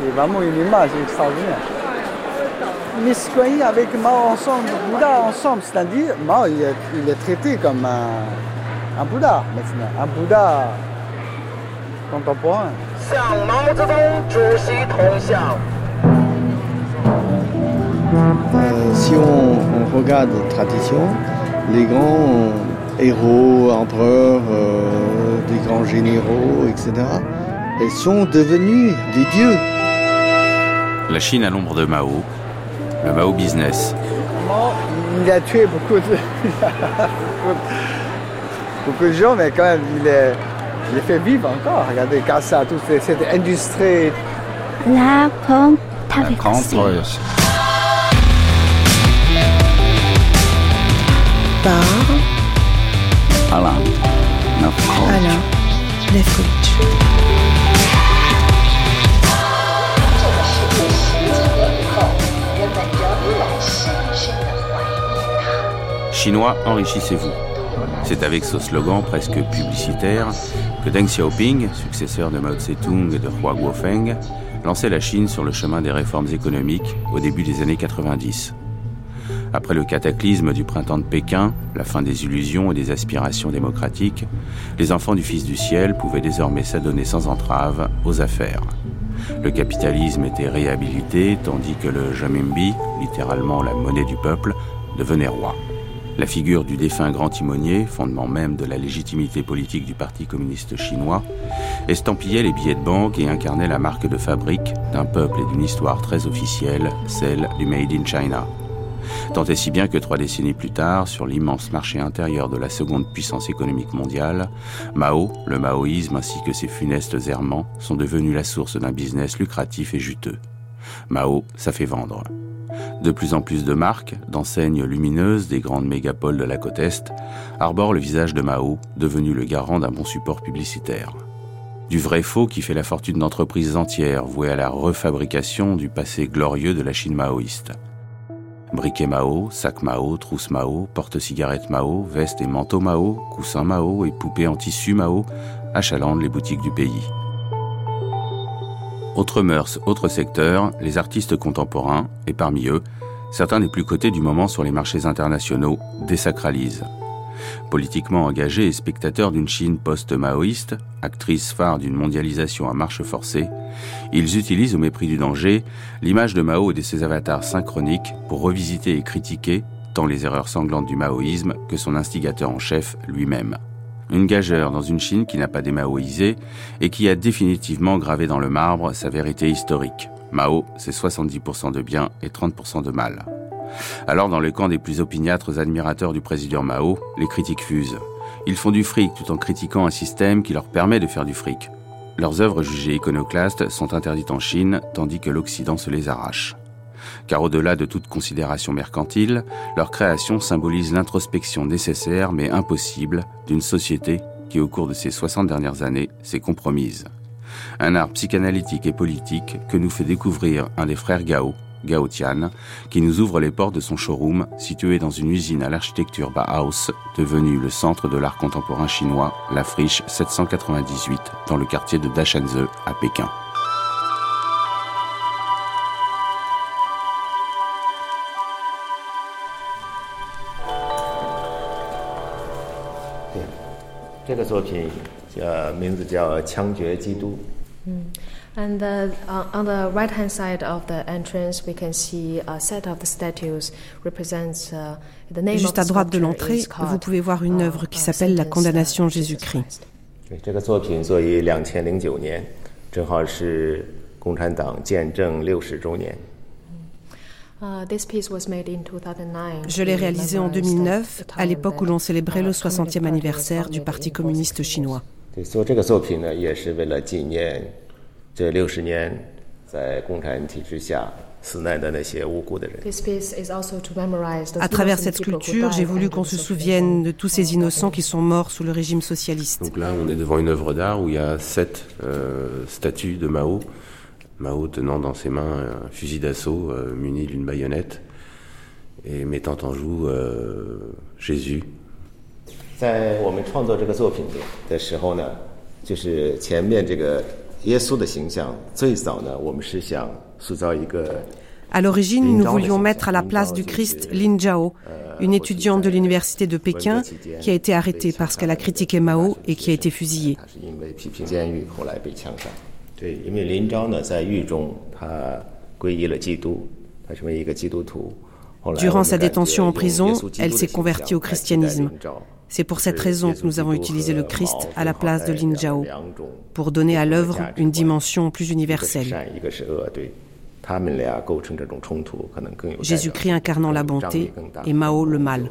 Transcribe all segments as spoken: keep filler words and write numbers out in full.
C'est vraiment une image extraordinaire. Les citoyens avec Mao ensemble, Bouddha ensemble, c'est-à-dire Mao il est, il est traité comme un, un Bouddha maintenant, un Bouddha contemporain. Euh, si on, on regarde la tradition, les grands héros, empereurs, euh, des grands généraux, et cetera, ils sont devenus des dieux. La Chine à l'ombre de Mao, le Mao business. Mao, il a tué beaucoup de, beaucoup de gens, mais quand même, il est... Il fait vivre encore, regardez, grâce à toute cette industrie. La pomme traversée. Par Alain Lefkowitz. Alain Lefkowitz. Chinois, enrichissez-vous. C'est avec ce slogan presque publicitaire que Deng Xiaoping, successeur de Mao Zedong et de Hua Guofeng, lançait la Chine sur le chemin des réformes économiques au début des années quatre-vingt-dix. Après le cataclysme du printemps de Pékin, la fin des illusions et des aspirations démocratiques, les enfants du Fils du Ciel pouvaient désormais s'adonner sans entrave aux affaires. Le capitalisme était réhabilité, tandis que le renminbi, littéralement la monnaie du peuple, devenait roi. La figure du défunt grand timonier, fondement même de la légitimité politique du Parti communiste chinois, estampillait les billets de banque et incarnait la marque de fabrique d'un peuple et d'une histoire très officielle, celle du Made in China. Tant et si bien que trois décennies plus tard, sur l'immense marché intérieur de la seconde puissance économique mondiale, Mao, le maoïsme ainsi que ses funestes errements sont devenus la source d'un business lucratif et juteux. Mao, ça fait vendre. De plus en plus de marques, d'enseignes lumineuses des grandes mégapoles de la côte Est, arborent le visage de Mao, devenu le garant d'un bon support publicitaire. Du vrai faux qui fait la fortune d'entreprises entières, vouées à la refabrication du passé glorieux de la Chine maoïste. Briquet Mao, sac Mao, trousse Mao, porte-cigarette Mao, veste et manteau Mao, coussin Mao et poupée en tissu Mao achalandent les boutiques du pays. Autres mœurs, autres secteurs, les artistes contemporains, et parmi eux, certains des plus cotés du moment sur les marchés internationaux, désacralisent. Politiquement engagés et spectateurs d'une Chine post-maoïste, actrice phare d'une mondialisation à marche forcée, ils utilisent au mépris du danger l'image de Mao et de ses avatars synchroniques pour revisiter et critiquer tant les erreurs sanglantes du maoïsme que son instigateur en chef lui-même. Une gageure dans une Chine qui n'a pas démaoïsé et qui a définitivement gravé dans le marbre sa vérité historique. Mao, c'est soixante-dix pour cent de bien et trente pour cent de mal. Alors, dans le camp des plus opiniâtres admirateurs du président Mao, les critiques fusent. Ils font du fric tout en critiquant un système qui leur permet de faire du fric. Leurs œuvres jugées iconoclastes sont interdites en Chine, tandis que l'Occident se les arrache. Car au-delà de toute considération mercantile, leur création symbolise l'introspection nécessaire mais impossible d'une société qui, au cours de ces soixante dernières années, s'est compromise. Un art psychanalytique et politique que nous fait découvrir un des frères Gao, Gao Tian, qui nous ouvre les portes de son showroom situé dans une usine à l'architecture Bauhaus, devenue le centre de l'art contemporain chinois, la Friche sept cent quatre-vingt-dix-huit, dans le quartier de Dashanzi à Pékin. Mm. And the, uh, on the right-hand side of the entrance, we can see a set of the statues represents uh, the name. Juste à droite de l'entrée, vous pouvez voir une œuvre qui s'appelle La Condamnation Jésus-Christ. Je l'ai réalisé en deux mille neuf, à l'époque où l'on célébrait le soixantième anniversaire du Parti communiste chinois. À travers cette sculpture, j'ai voulu qu'on se souvienne de tous ces innocents qui sont morts sous le régime socialiste. Donc là, on est devant une œuvre d'art où il y a sept euh, statues de Mao. Mao tenant dans ses mains un fusil d'assaut euh, muni d'une baïonnette et mettant en joue euh, Jésus. Dans 耶稣的形象，最早呢，我们是想塑造一个。À l'origine, nous voulions mettre à la place du Christ Lin Zhao, une étudiante de l'université de Pékin qui a été arrêtée parce qu'elle a critiqué Mao et qui a été fusillée. Durant sa détention en prison, elle s'est convertie au christianisme. C'est pour cette raison que nous avons utilisé le Christ à la place de Lin Zhao, pour donner à l'œuvre une dimension plus universelle. Jésus-Christ incarnant la bonté et Mao le mal.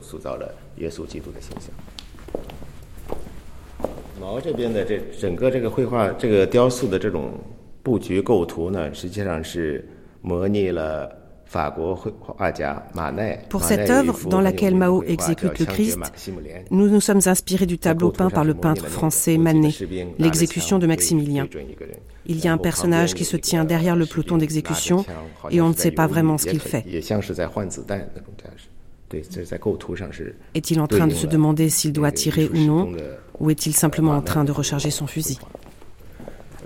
Pour cette œuvre dans laquelle Mao exécute le Christ, nous nous sommes inspirés du tableau peint par le peintre français Manet, l'exécution de Maximilien. Il y a un personnage qui se tient derrière le peloton d'exécution et on ne sait pas vraiment ce qu'il fait. Est-il en train de se demander s'il doit tirer ou non, ou est-il simplement en train de recharger son fusil?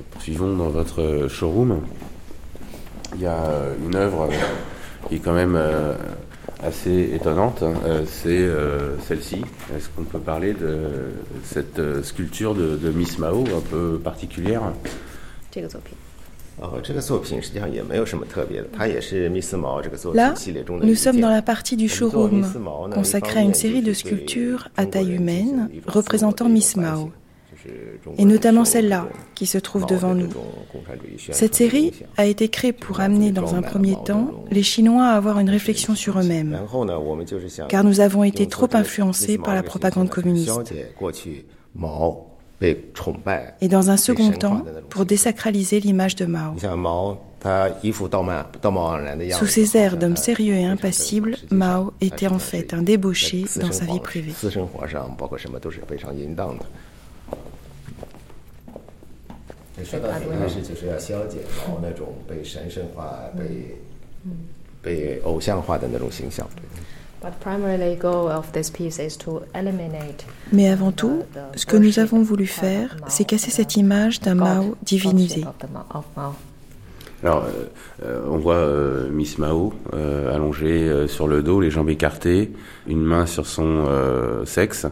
Poursuivons dans votre showroom. Il y a une œuvre qui est quand même assez étonnante, c'est celle-ci. Est-ce qu'on peut parler de cette sculpture de, de Miss Mao un peu particulière? Là, nous sommes dans la partie du showroom consacrée à une série de sculptures à taille humaine représentant Miss Mao, et notamment celle-là qui se trouve devant nous. Cette série a été créée pour amener dans un premier temps les Chinois à avoir une réflexion sur eux-mêmes, car nous avons été trop influencés par la propagande communiste. Et dans un second temps, pour désacraliser l'image de Mao. Sous ses airs d'homme sérieux et impassible, Mao était en fait un débauché dans sa vie privée. Mais avant tout, ce que nous avons voulu faire, c'est casser cette image d'un Mao divinisé. Alors, euh, on voit euh, Miss Mao euh, allongée euh, sur le dos, les jambes écartées, une main sur son euh, sexe,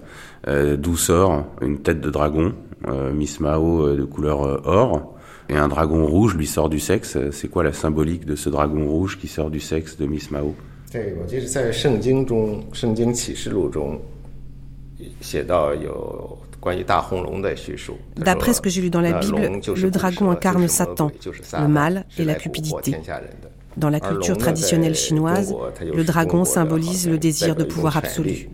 euh, d'où sort une tête de dragon, euh, Miss Mao euh, de couleur euh, or, et un dragon rouge lui sort du sexe. C'est quoi la symbolique de ce dragon rouge qui sort du sexe de Miss Mao? D'après ce que j'ai lu dans la Bible, le dragon incarne Satan, le mal et la cupidité. Dans la culture traditionnelle chinoise, le dragon symbolise le désir de pouvoir absolu.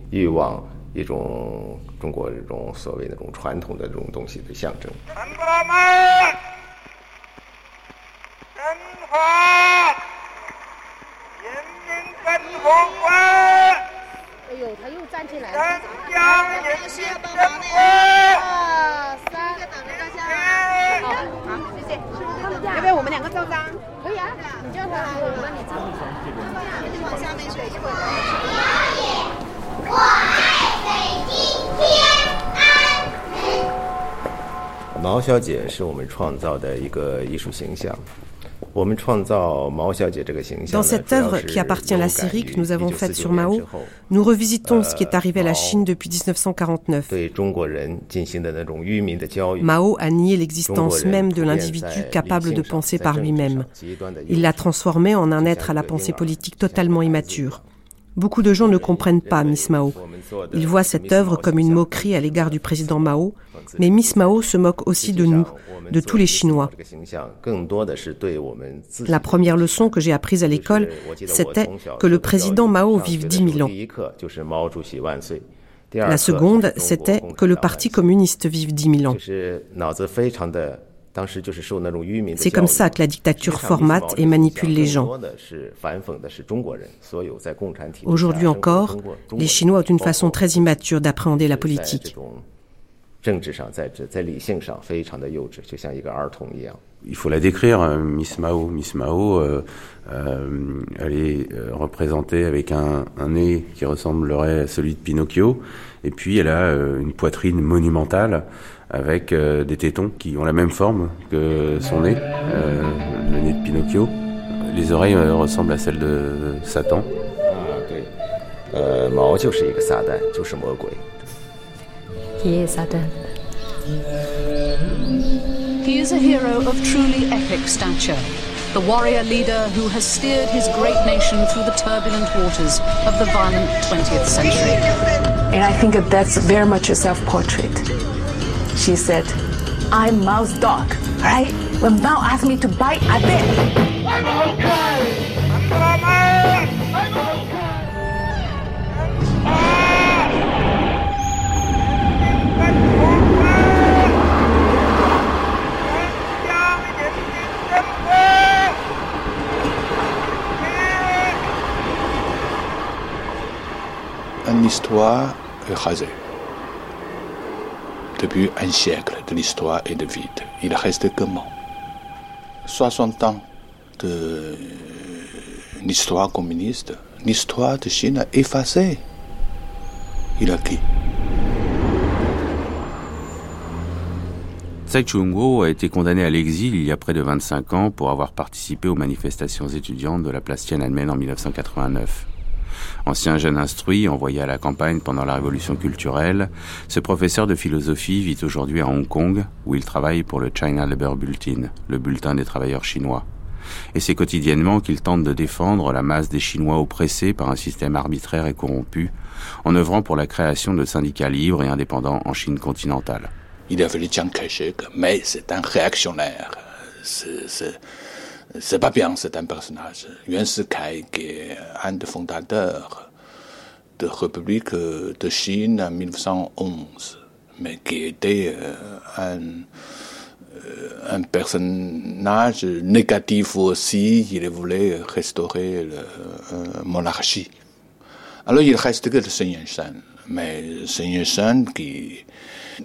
Mao Xiaojie 是我们创造的一个艺术形象。Dans cette œuvre qui appartient à la série que nous avons faite sur Mao, nous revisitons ce qui est arrivé à la Chine depuis dix-neuf cent quarante-neuf. Mao a nié l'existence même de l'individu capable de penser par lui-même. Il l'a transformé en un être à la pensée politique totalement immature. Beaucoup de gens ne comprennent pas Miss Mao. Ils voient cette œuvre comme une moquerie à l'égard du président Mao, mais Miss Mao se moque aussi de nous, de tous les Chinois. La première leçon que j'ai apprise à l'école, c'était que le président Mao vive dix mille ans. La seconde, c'était que le parti communiste vive dix mille ans. C'est comme ça que la dictature formate et manipule les gens. Aujourd'hui encore, les Chinois ont une façon très immature d'appréhender la politique. Il faut la décrire, Miss Mao. Miss Mao, euh, euh, elle est représentée avec un, un nez qui ressemblerait à celui de Pinocchio, et puis elle a euh, une poitrine monumentale avec euh, des tétons qui ont la même forme que son nez, euh, le nez de Pinocchio. Les oreilles euh, ressemblent à celles de Satan. Euh, Mao est un Satan, c'est un morgue. Il est Satan. He is a hero of truly epic stature, the warrior leader who has steered his great nation through the turbulent waters of the violent twentieth century. And I think that that's very much a self-portrait. She said, I'm Mao's dog, right? When Mao asked me to bite, I bit. I'm a Hokai! I'm a Hokai! I'm a une histoire écrasée. Depuis un siècle de l'histoire est de vide. Il reste comment soixante ans de l'histoire communiste, l'histoire de Chine effacée. Il a qui? Tsai Chung-ho a été condamné à l'exil il y a près de vingt-cinq ans pour avoir participé aux manifestations étudiantes de la place Tiananmen en dix-neuf cent quatre-vingt-neuf. Ancien jeune instruit, envoyé à la campagne pendant la Révolution culturelle, ce professeur de philosophie vit aujourd'hui à Hong Kong, où il travaille pour le China Labour Bulletin, le bulletin des travailleurs chinois. Et c'est quotidiennement qu'il tente de défendre la masse des Chinois oppressés par un système arbitraire et corrompu, en œuvrant pour la création de syndicats libres et indépendants en Chine continentale. Il a fallu Chiang Kai-shek, mais c'est un réactionnaire. C'est... c'est... C'est pas bien, c'est un personnage. Yuan Shikai, qui est un des fondateurs de la République de Chine en dix-neuf cent onze, mais qui était un, un personnage négatif aussi. Il voulait restaurer la monarchie. Alors il reste que le Sun Yat-sen. Mais Sun Yat-sen qui,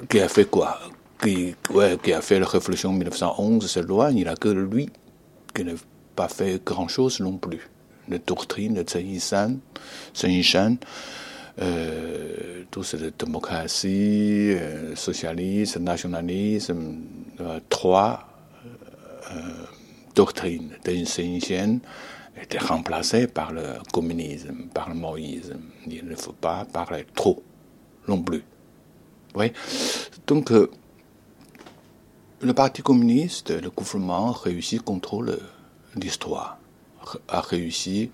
qui a fait quoi qui, ouais, qui a fait la révolution en dix-neuf cent onze, c'est loin, il n'a que lui. Qui n'a pas fait grand-chose non plus. La doctrine de Sun Yat-sen, Sun Yat-sen, euh, tout cette démocratie, euh, socialisme, nationalisme, euh, trois euh, doctrines de Sun Yat-sen étaient remplacées par le communisme, par le maoïsme. Il ne faut pas parler trop non plus. Oui. Donc, euh, le Parti communiste, le gouvernement, réussit à contrôler l'histoire, a réussi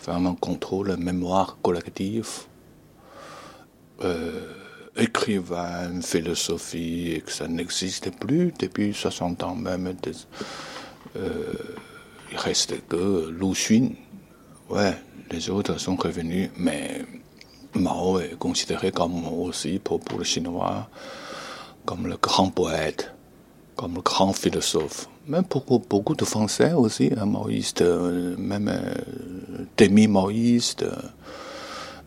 à faire un contrôle la mémoire collective, euh, écrivain, philosophie, et que ça n'existe plus depuis soixante ans même. Des, euh, il reste que Lu Xun. Ouais, les autres sont revenus, mais Mao est considéré comme aussi, pour, pour les Chinois, comme le grand poète. Comme le grand philosophe. Même beaucoup, beaucoup de Français aussi, hein, maoïstes, euh, même euh, demi-maoïstes,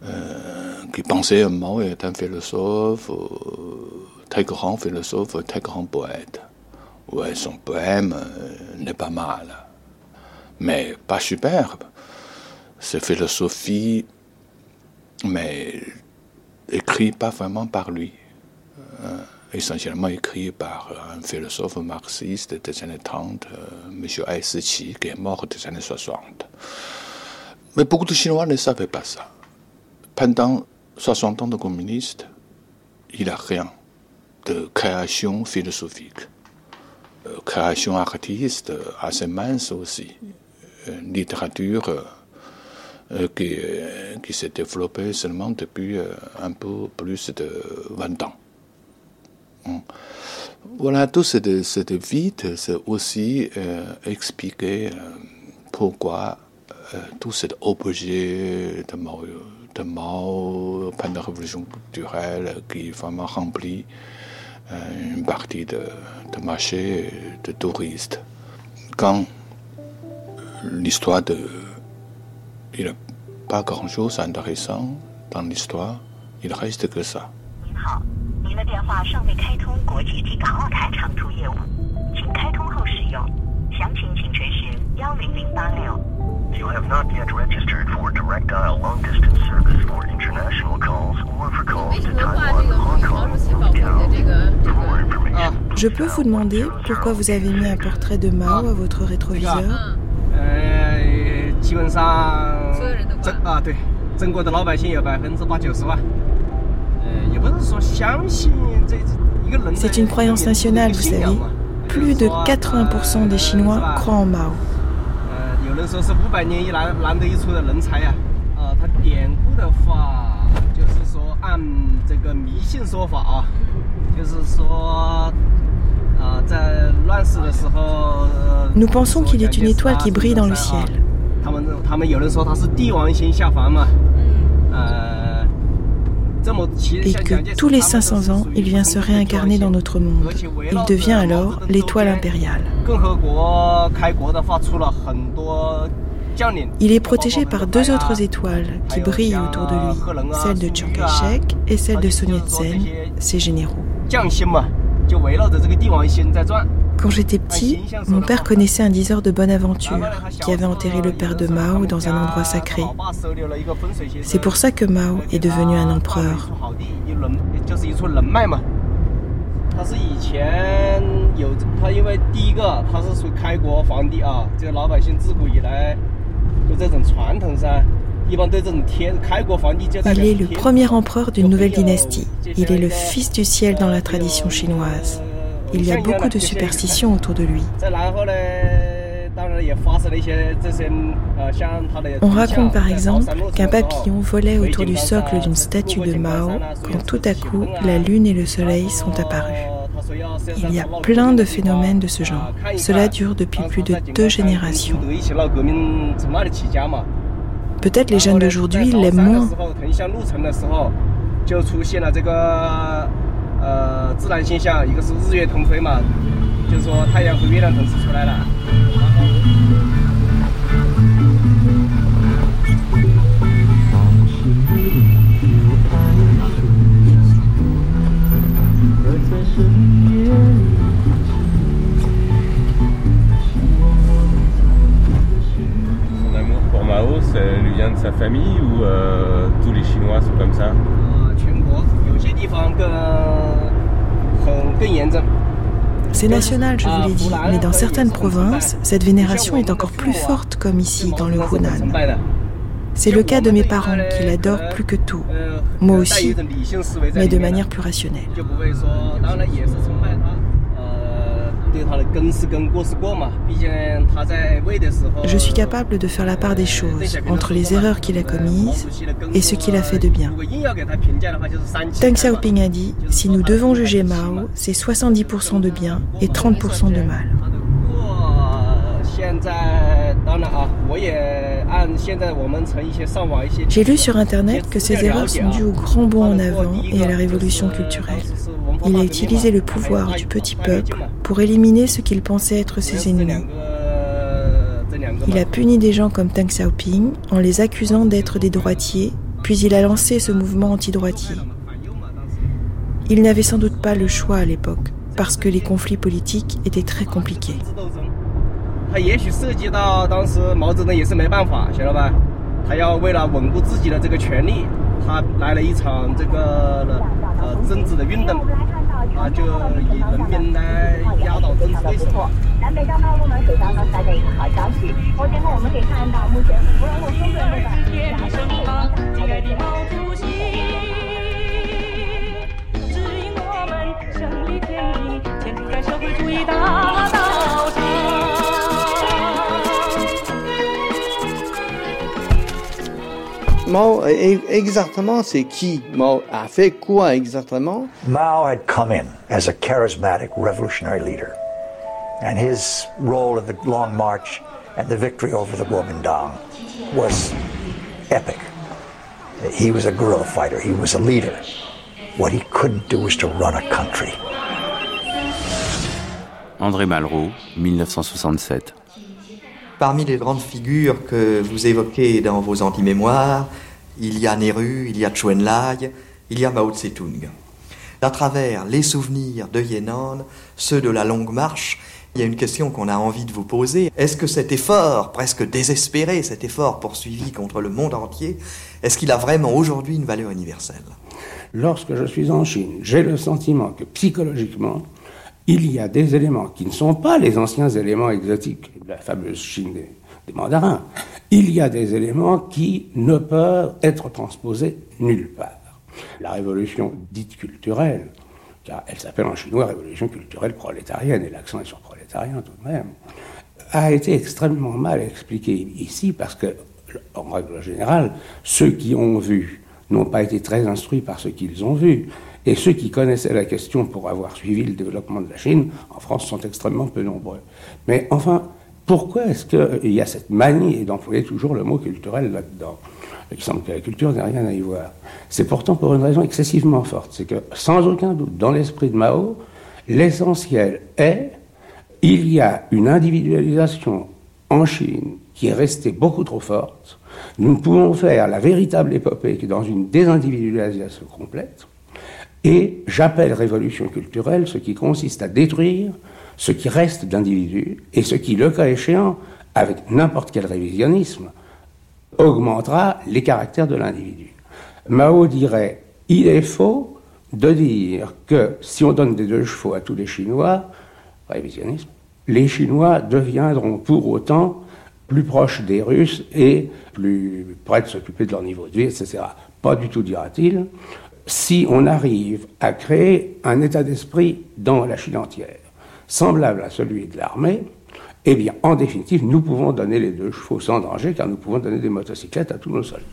euh, qui pensaient que Mao est un philosophe, euh, très grand philosophe, très grand poète. Ouais, son poème euh, n'est pas mal, mais pas superbe. C'est philosophie, mais écrit pas vraiment par lui. Euh, essentiellement écrit par un philosophe marxiste des années trente, euh, M. A S. Qi, qui est mort des années soixante. Mais beaucoup de Chinois ne savaient pas ça. Pendant soixante ans de communiste, il n'y a rien de création philosophique. Euh, création artiste assez mince aussi. Euh, littérature euh, qui, euh, qui s'est développée seulement depuis euh, un peu plus de vingt ans. Voilà, tout ce vide, c'est aussi euh, expliquer euh, pourquoi euh, tout cet objet de Mao, de Mao pendant la révolution culturelle qui vraiment remplit euh, une partie de, de marché de touristes. Quand l'histoire de... Il n'y a pas grand-chose d'intéressant dans l'histoire, il reste que ça. 请开通后使用。详情请垂询幺零零八六。You have not yet registered for direct dial long distance service for international calls or for calls to Taiwan, Hong Kong, Macau. Je peux vous demander pourquoi vous avez mis un portrait de Mao à votre rétroviseur? Euh, C'est une croyance nationale, vous savez. Plus de quatre-vingts pour cent des Chinois croient en Mao. Nous pensons qu'il est une étoile qui brille dans le ciel. Et que tous les cinq cents ans, il vient se réincarner dans notre monde. Il devient alors l'étoile impériale. Il est protégé par deux autres étoiles qui brillent autour de lui, celle de Chiang Kai-shek et celle de Sun Yat-sen, ses généraux. Quand j'étais petit, mon père connaissait un diseur de bonne aventure qui avait enterré le père de Mao dans un endroit sacré. C'est pour ça que Mao est devenu un empereur. Il est le premier empereur d'une nouvelle dynastie. Il est le fils du ciel dans la tradition chinoise. Il y a beaucoup de superstitions autour de lui. On raconte par exemple qu'un papillon volait autour du socle d'une statue de Mao quand tout à coup la lune et le soleil sont apparus. Il y a plein de phénomènes de ce genre. Cela dure depuis plus de deux générations. Peut-être les jeunes d'aujourd'hui l'aiment moins. Son amour pour Mao, ça lui vient de sa famille ou euh, tous les Chinois sont comme ça? C'est national, je vous l'ai dit, mais dans certaines provinces, cette vénération est encore plus forte, comme ici, dans le Hunan. C'est le cas de mes parents, qui l'adorent plus que tout, moi aussi, mais de manière plus rationnelle. Je suis capable de faire la part des choses entre les erreurs qu'il a commises et ce qu'il a fait de bien. Deng Xiaoping a dit « Si nous devons juger Mao, c'est soixante-dix pour cent de bien et trente pour cent de mal. » J'ai lu sur Internet que ces erreurs sont dues au grand bond en avant et à la révolution culturelle. Il a utilisé le pouvoir du petit peuple pour éliminer ce qu'il pensait être ses ennemis. Il a puni des gens comme Deng Xiaoping en les accusant d'être des droitiers, puis il a lancé ce mouvement anti-droitier. Il n'avait sans doute pas le choix à l'époque, parce que les conflits politiques étaient très compliqués. Mao, exactement, c'est qui? Mao a fait quoi exactement? Mao had come in as a charismatic revolutionary leader, and his role in the Long March and the victory over the Guomindang was epic. He was a guerrilla fighter. He was a leader. What he couldn't do was to run a country. André Malraux, dix-neuf cent soixante-sept. Parmi les grandes figures que vous évoquez dans vos anti-mémoires, il y a Nehru, il y a Chou En Lai, il y a Mao Tse-tung. À travers les souvenirs de Yenan, ceux de la longue marche Il y a une question qu'on a envie de vous poser. Est-ce que cet effort presque désespéré, cet effort poursuivi contre le monde entier, est-ce qu'il a vraiment aujourd'hui une valeur universelle ? Lorsque je suis en Chine, j'ai le sentiment que psychologiquement, il y a des éléments qui ne sont pas les anciens éléments exotiques, la fameuse Chine des, des mandarins. Il y a des éléments qui ne peuvent être transposés nulle part. La révolution dite culturelle, car elle s'appelle en chinois révolution culturelle prolétarienne, et l'accent est sur prolétarien tout de même, a été extrêmement mal expliquée ici, parce que, en règle générale, ceux qui ont vu n'ont pas été très instruits par ce qu'ils ont vu, et ceux qui connaissaient la question pour avoir suivi le développement de la Chine, en France, sont extrêmement peu nombreux. Mais enfin, pourquoi est-ce qu'il y a cette manie d'employer toujours le mot culturel là-dedans ? Il semble que la culture n'a rien à y voir. C'est pourtant pour une raison excessivement forte, c'est que, sans aucun doute, dans l'esprit de Mao, l'essentiel est, il y a une individualisation en Chine qui est restée beaucoup trop forte. Nous pouvons faire la véritable épopée qui est dans une désindividualisation complète, et j'appelle révolution culturelle ce qui consiste à détruire ce qui reste d'individu, et ce qui, le cas échéant, avec n'importe quel révisionnisme, augmentera les caractères de l'individu. Mao dirait, il est faux de dire que si on donne des deux chevaux à tous les Chinois, révisionnisme, les Chinois deviendront pour autant plus proches des Russes et plus prêts de s'occuper de leur niveau de vie, et cetera. Pas du tout, dira-t-il, si on arrive à créer un état d'esprit dans la Chine entière, semblable à celui de l'armée, eh bien, en définitive, nous pouvons donner les deux chevaux sans danger, car nous pouvons donner des motocyclettes à tous nos soldats.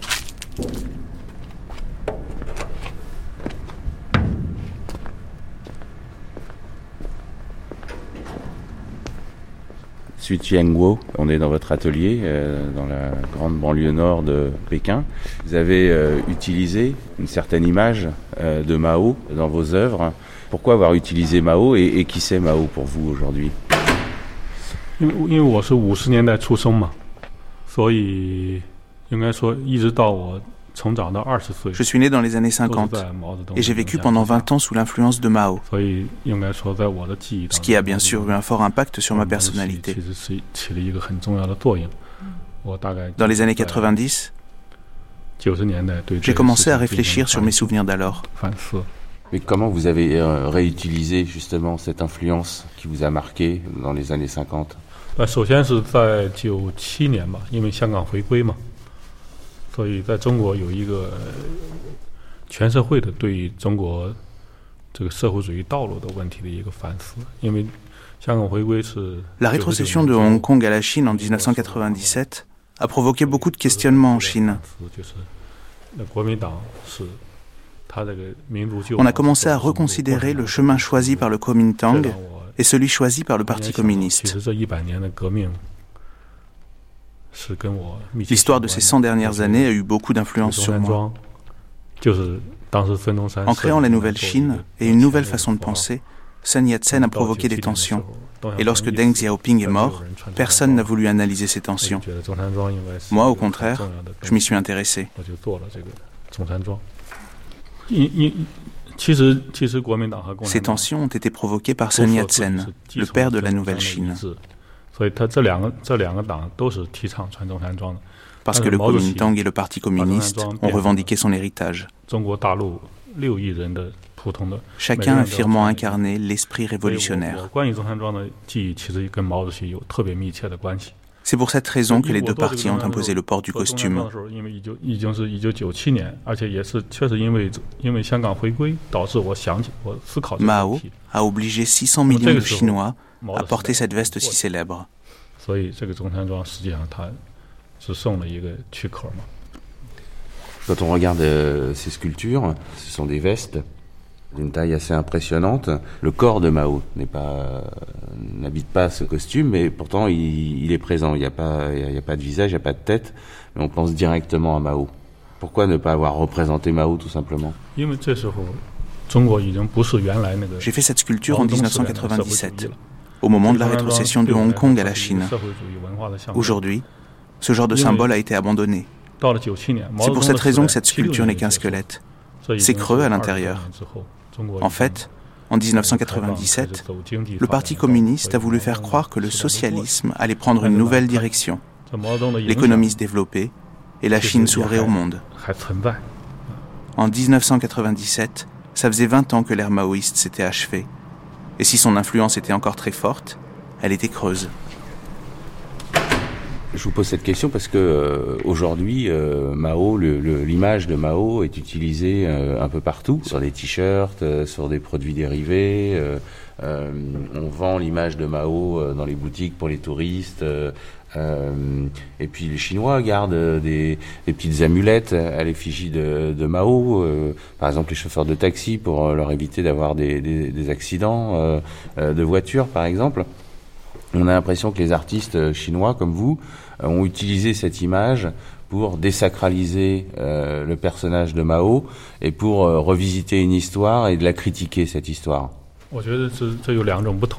Je suis Chiang Guo, on est dans votre atelier, euh, dans la grande banlieue nord de Pékin. Vous avez euh, utilisé une certaine image euh, de Mao dans vos œuvres. Pourquoi avoir utilisé Mao et, et qui c'est Mao pour vous aujourd'hui ? Je suis né dans les années cinquante et j'ai vécu pendant vingt ans sous l'influence de Mao, ce qui a bien sûr eu un fort impact sur ma personnalité. Dans les années quatre-vingt-dix, j'ai commencé à réfléchir sur mes souvenirs d'alors. Mais comment vous avez euh, réutilisé justement cette influence qui vous a marqué dans les années cinquante ? La rétrocession de Hong Kong à la Chine en dix-neuf cent quatre-vingt-dix-sept a provoqué beaucoup de questionnements en Chine. On a commencé à reconsidérer le chemin choisi par le Kuomintang et celui choisi par le Parti communiste. L'histoire de ces cent dernières années a eu beaucoup d'influence sur moi. En créant la nouvelle Chine et une nouvelle façon de penser, Sun Yat-sen a provoqué des tensions. Et lorsque Deng Xiaoping est mort, personne n'a voulu analyser ces tensions. Moi, au contraire, je m'y suis intéressé. Ces tensions ont été provoquées par Sun Yat-sen, le père de la nouvelle Chine. Parce que le Kuomintang et le Parti communiste ont revendiqué son héritage, chacun affirmant incarner l'esprit révolutionnaire. C'est pour cette raison que les deux partis ont imposé le port du costume. Mao a obligé six cents millions de Chinois à porter cette veste si célèbre. Quand on regarde euh, ces sculptures, ce sont des vestes d'une taille assez impressionnante. Le corps de Mao n'est pas, n'habite pas ce costume, mais pourtant il, il est présent. Il n'y a, a, a pas de visage, il n'y a pas de tête, mais on pense directement à Mao. Pourquoi ne pas avoir représenté Mao, tout simplement ? J'ai fait cette sculpture en dix-neuf cent quatre-vingt-dix-sept, au moment de la rétrocession de Hong Kong à la Chine. Aujourd'hui, ce genre de symbole a été abandonné. C'est pour cette raison que cette sculpture n'est qu'un squelette. C'est creux à l'intérieur. En fait, En mille neuf cent quatre-vingt-dix-sept, le Parti communiste a voulu faire croire que le socialisme allait prendre une nouvelle direction, l'économie se développer et la Chine s'ouvrait au monde. En mille neuf cent quatre-vingt-dix-sept, ça faisait vingt ans que l'ère maoïste s'était achevée, et si son influence était encore très forte, elle était creuse. Je vous pose cette question parce que euh, aujourd'hui, euh, Mao, le, le, l'image de Mao est utilisée euh, un peu partout, sur des t-shirts, euh, sur des produits dérivés. Euh, euh, on vend l'image de Mao euh, dans les boutiques pour les touristes. Euh, euh, et puis les Chinois gardent des, des petites amulettes à l'effigie de, de Mao. Euh, par exemple, les chauffeurs de taxi pour leur éviter d'avoir des, des, des accidents euh, euh, de voiture, par exemple. On a l'impression que les artistes chinois, comme vous, ont utilisé cette image pour désacraliser euh, le personnage de Mao et pour euh, revisiter une histoire et de la critiquer, cette histoire. Je pense qu'il y a deux choses différentes.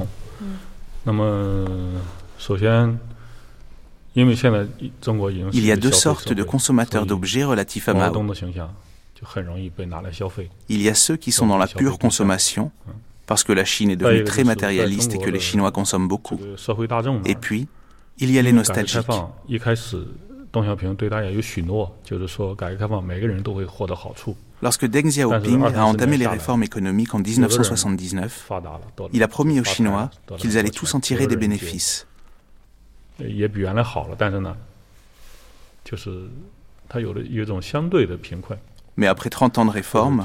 Il y a deux sortes de consommateurs d'objets relatifs à Mao. Il y a ceux qui sont dans la pure consommation, parce que la Chine est devenue très matérialiste et que les Chinois consomment beaucoup. Et puis, il y a les nostalgiques. Lorsque Deng Xiaoping a entamé les réformes économiques en dix-neuf cent soixante-dix-neuf, il a promis aux Chinois qu'ils allaient tous en tirer des bénéfices. Mais après trente ans de réformes,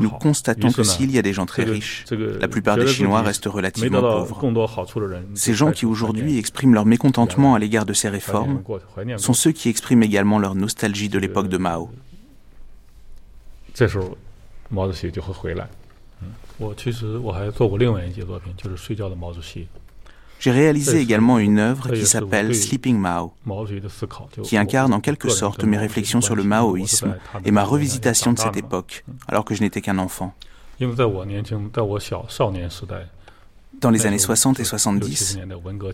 nous constatons que s'il y a des gens très riches, la plupart des Chinois restent relativement pauvres. Ces gens qui aujourd'hui expriment leur mécontentement à l'égard de ces réformes sont ceux qui expriment également leur nostalgie de l'époque de Mao. J'ai réalisé également une œuvre qui s'appelle « Sleeping Mao », qui incarne en quelque sorte mes réflexions sur le maoïsme et ma revisitation de cette époque, alors que je n'étais qu'un enfant. Dans les années soixante et soixante-dix,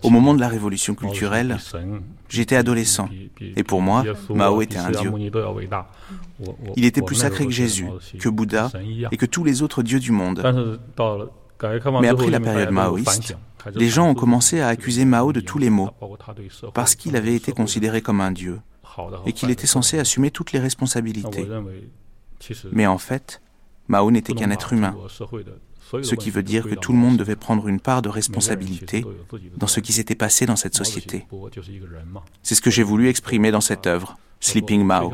au moment de la révolution culturelle, j'étais adolescent, et pour moi, Mao était un dieu. Il était plus sacré que Jésus, que Bouddha et que tous les autres dieux du monde. Mais après la période maoïste, les gens ont commencé à accuser Mao de tous les maux, parce qu'il avait été considéré comme un dieu, et qu'il était censé assumer toutes les responsabilités. Mais en fait, Mao n'était qu'un être humain, ce qui veut dire que tout le monde devait prendre une part de responsabilité dans ce qui s'était passé dans cette société. C'est ce que j'ai voulu exprimer dans cette œuvre, « Sleeping Mao ».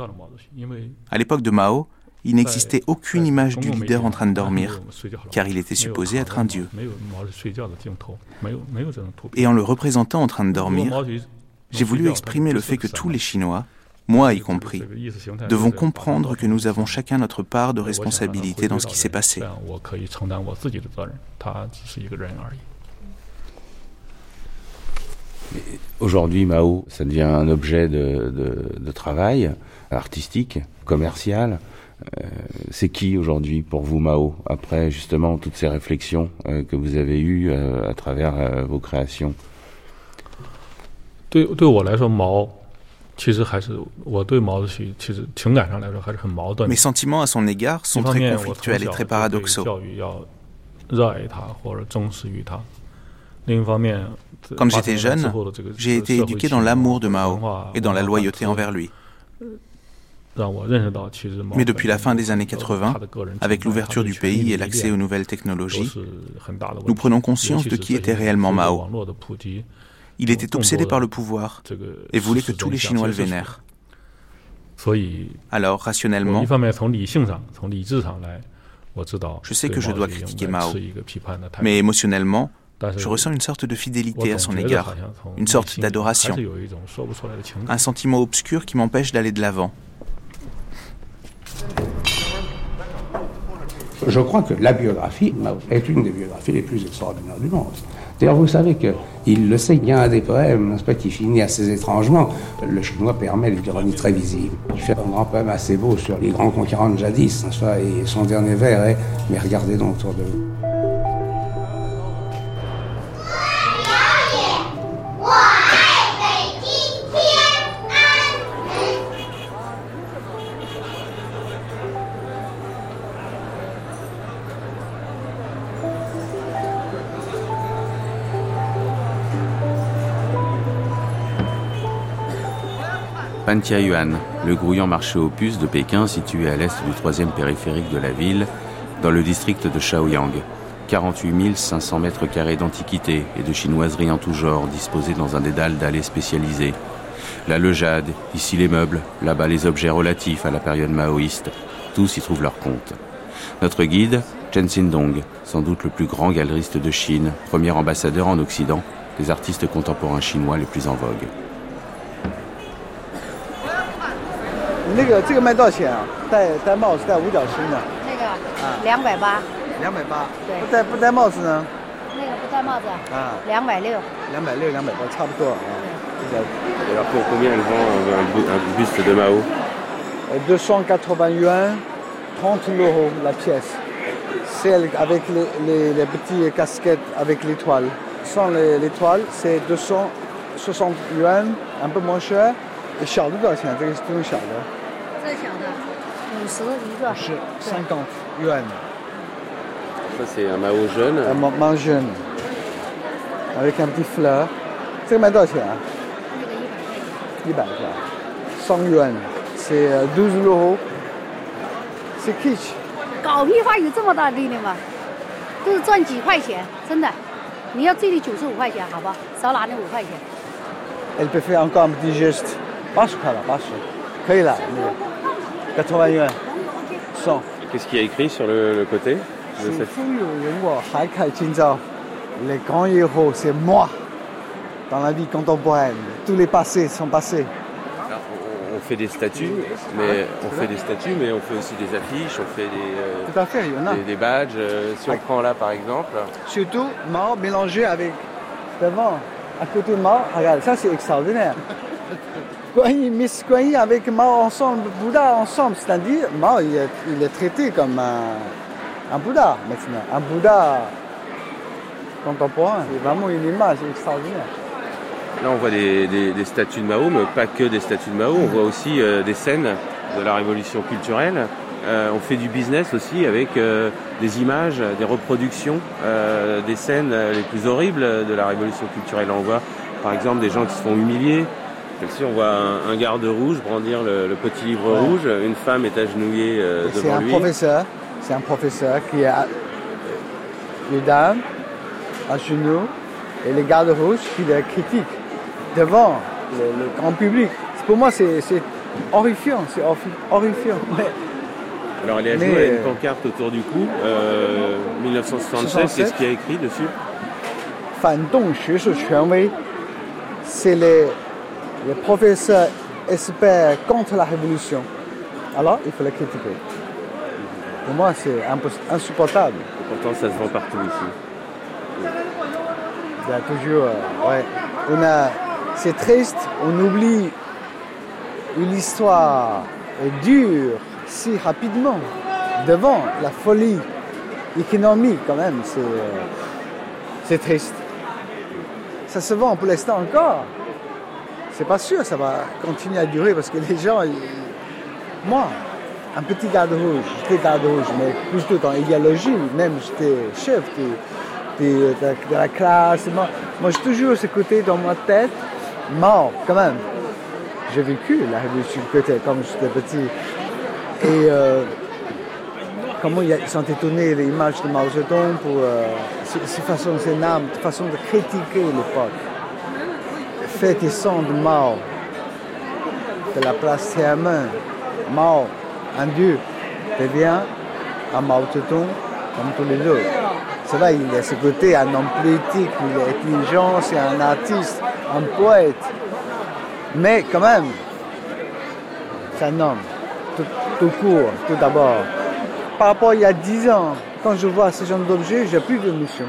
À l'époque de Mao, il n'existait aucune image du leader en train de dormir, car il était supposé être un dieu. Et en le représentant en train de dormir, j'ai voulu exprimer le fait que tous les Chinois, moi y compris, devons comprendre que nous avons chacun notre part de responsabilité dans ce qui s'est passé. Aujourd'hui, Mao, ça devient un objet de, de, de travail artistique, commercial. Euh, c'est qui aujourd'hui pour vous Mao, après justement toutes ces réflexions euh, que vous avez eues euh, à travers euh, vos créations? Mes sentiments à son égard sont très conflictuels et très paradoxaux. Quand j'étais jeune, j'ai été éduqué dans l'amour de Mao et dans la loyauté envers lui. Mais depuis la fin des années quatre-vingts, avec l'ouverture du pays et l'accès aux nouvelles technologies, nous prenons conscience de qui était réellement Mao. Il était obsédé par le pouvoir et voulait que tous les Chinois le vénèrent. Alors, rationnellement, je sais que je dois critiquer Mao, mais émotionnellement, je ressens une sorte de fidélité à son égard, une sorte d'adoration, un sentiment obscur qui m'empêche d'aller de l'avant. Je crois que la biographie est une des biographies les plus extraordinaires du monde. D'ailleurs, vous savez qu'il le sait, il y a un des poèmes, n'est-ce pas, qui finit assez étrangement. Le chinois permet l'ironie très visible. Il fait un grand poème assez beau sur les grands conquérants de jadis, n'est-ce pas, et son dernier vers est « Mais regardez donc autour de vous ». Pan Tiayuan, le grouillant marché aux puces de Pékin situé à l'est du troisième périphérique de la ville, dans le district de Shaoyang. quarante-huit mille cinq cents mètres carrés d'antiquités et de chinoiseries en tout genre disposées dans un dédale d'allées spécialisées. Là le jade, ici les meubles, là-bas les objets relatifs à la période maoïste. Tous y trouvent leur compte. Notre guide, Chen Xindong, sans doute le plus grand galeriste de Chine, premier ambassadeur en Occident, des artistes contemporains chinois les plus en vogue. Alors pour combien elle vend un buste de Mao ? deux cent quatre-vingts yuan, trente euros la pièce. Celle avec les, les, les petites casquettes avec l'étoile. Sans l'étoile, c'est deux cent soixante yuan, un peu moins cher. Et Charles de Gaussian, c'est une Charles. cinquante yuan. Ça c'est un Mao jeune. Un Mao jeune. Avec un petit fleur. C'est combien de dollars ? cent yuan. C'est douze euros. C'est kitsch. Elle peut faire encore un petit geste. quatre-vingts yuan. cent. Qu'est-ce qu'il y a écrit sur le, le côté de cette... Les grands héros, c'est moi. Dans la vie contemporaine, tous les passés sont passés. Alors, on fait des statues, mais on fait des statues, mais on fait aussi des affiches, on fait des, euh, tout à fait, il y en a. des, des badges. Euh, si on ah. prend là, par exemple. Surtout Mao mélangé avec devant, à côté de Mao. Regarde, ça c'est extraordinaire. Guanyi, Miss Guanyi avec Mao ensemble, Bouddha ensemble, c'est-à-dire Mao il est, il est traité comme un, un Bouddha maintenant, un Bouddha contemporain. C'est vraiment une image extraordinaire. Là, on voit des, des, des statues de Mao, mais pas que des statues de Mao. On voit aussi euh, des scènes de la révolution culturelle. Euh, on fait du business aussi avec euh, des images, des reproductions, euh, des scènes les plus horribles de la révolution culturelle. Là, on voit, par exemple, des gens qui se font humilier. Ici, on voit un, un garde rouge brandir le, le petit livre ouais. rouge. Une femme est agenouillée euh, devant lui. C'est un professeur. C'est un professeur qui a une dame à genoux et les gardes rouges qui la critiquent devant le, le grand public. Pour moi, c'est, c'est horrifiant, c'est horrifiant. Mais... Alors, elle est agenouillée, elle a une pancarte autour du cou. Euh, dix-neuf cent soixante-seize, c'est ce qu'il y a écrit dessus. C'est les, les professeurs experts contre la révolution. Alors, il faut la critiquer. Pour moi, c'est impos- insupportable. Et pourtant, ça se vend partout ici. Il y a toujours... Euh, ouais. On a... C'est triste, on oublie une histoire dure si rapidement devant la folie économique quand même, c'est, c'est triste. Ça se vend pour l'instant encore. C'est pas sûr, ça va continuer à durer parce que les gens... Ils... Moi, un petit garde rouge, j'étais garde rouge, mais plutôt dans l'idéologie, même j'étais chef de, de, de, de la classe. Moi, moi j'ai toujours ce côté dans ma tête. Mao, quand même. J'ai vécu la révolution culturelle comme j'étais petit. Et euh, comment ils sont étonnés des images de Mao Zedong pour euh, ces façons, ces names, de façon de critiquer l'époque. Faites et sang de Mao, de la place Tiananmen. Mao, un dieu, devient un Mao Zedong comme tous les autres. C'est vrai, il a ce côté, un homme politique, il est intelligent, c'est un artiste, un poète. Mais quand même, c'est un homme. Tout, tout court, tout d'abord. Par rapport à il y a dix ans, quand je vois ce genre d'objets, j'ai plus de mission.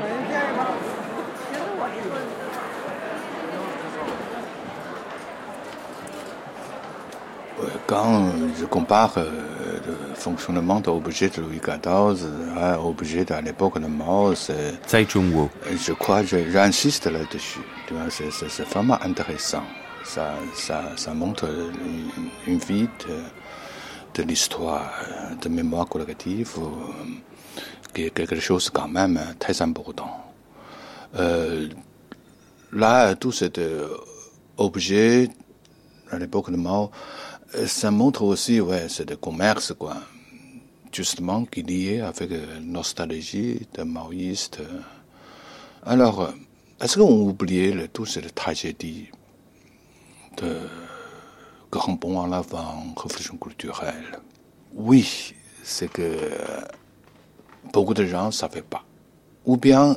Quand je compare le fonctionnement de l'objet de Louis quatorze à l'objet de l'époque de Mao, c'est... Tsai Chung-ho. Je crois, je, j'insiste là-dessus. C'est, c'est, c'est vraiment intéressant. Ça, ça, ça montre une, une vie de, de l'histoire, de mémoire collective, qui est quelque chose quand même très important. Euh, là, tous ces objets à l'époque de Mao, ça montre aussi, ouais, c'est de commerce, quoi. Justement, qui liait avec la nostalgie des maoïstes. Alors, est-ce qu'on oubliait le, toutes ces tragédies de grands bond en avant, réflexion culturelle? Oui, c'est que beaucoup de gens ne savaient pas. Ou bien,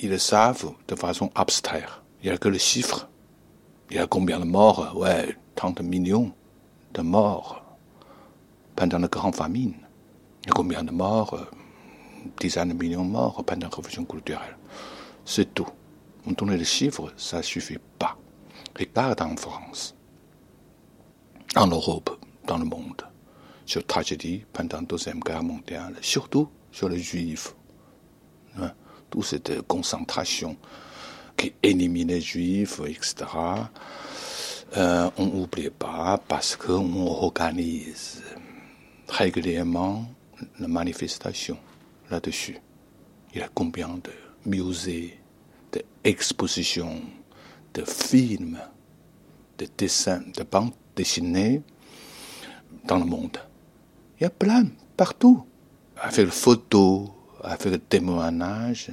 ils le savent de façon abstraite. Il n'y a que le chiffre. Il y a combien de morts? Ouais, trente millions de morts pendant la grande famine. Il y a combien de morts? Dizaines de millions de morts pendant la révolution culturelle. C'est tout. On tourne les chiffres, ça ne suffit pas. Regarde en France, en Europe, dans le monde, sur la tragédie pendant la Deuxième Guerre mondiale, surtout sur les Juifs. Ouais. Toute cette concentration qui éliminait les Juifs, et cetera. Euh, on n'oublie pas parce qu'on organise régulièrement la manifestation là-dessus. Il y a combien de musées, d'expositions, de films, de dessins, de bandes dessinées dans le monde. Il y a plein, partout, avec les photos, avec le témoignage,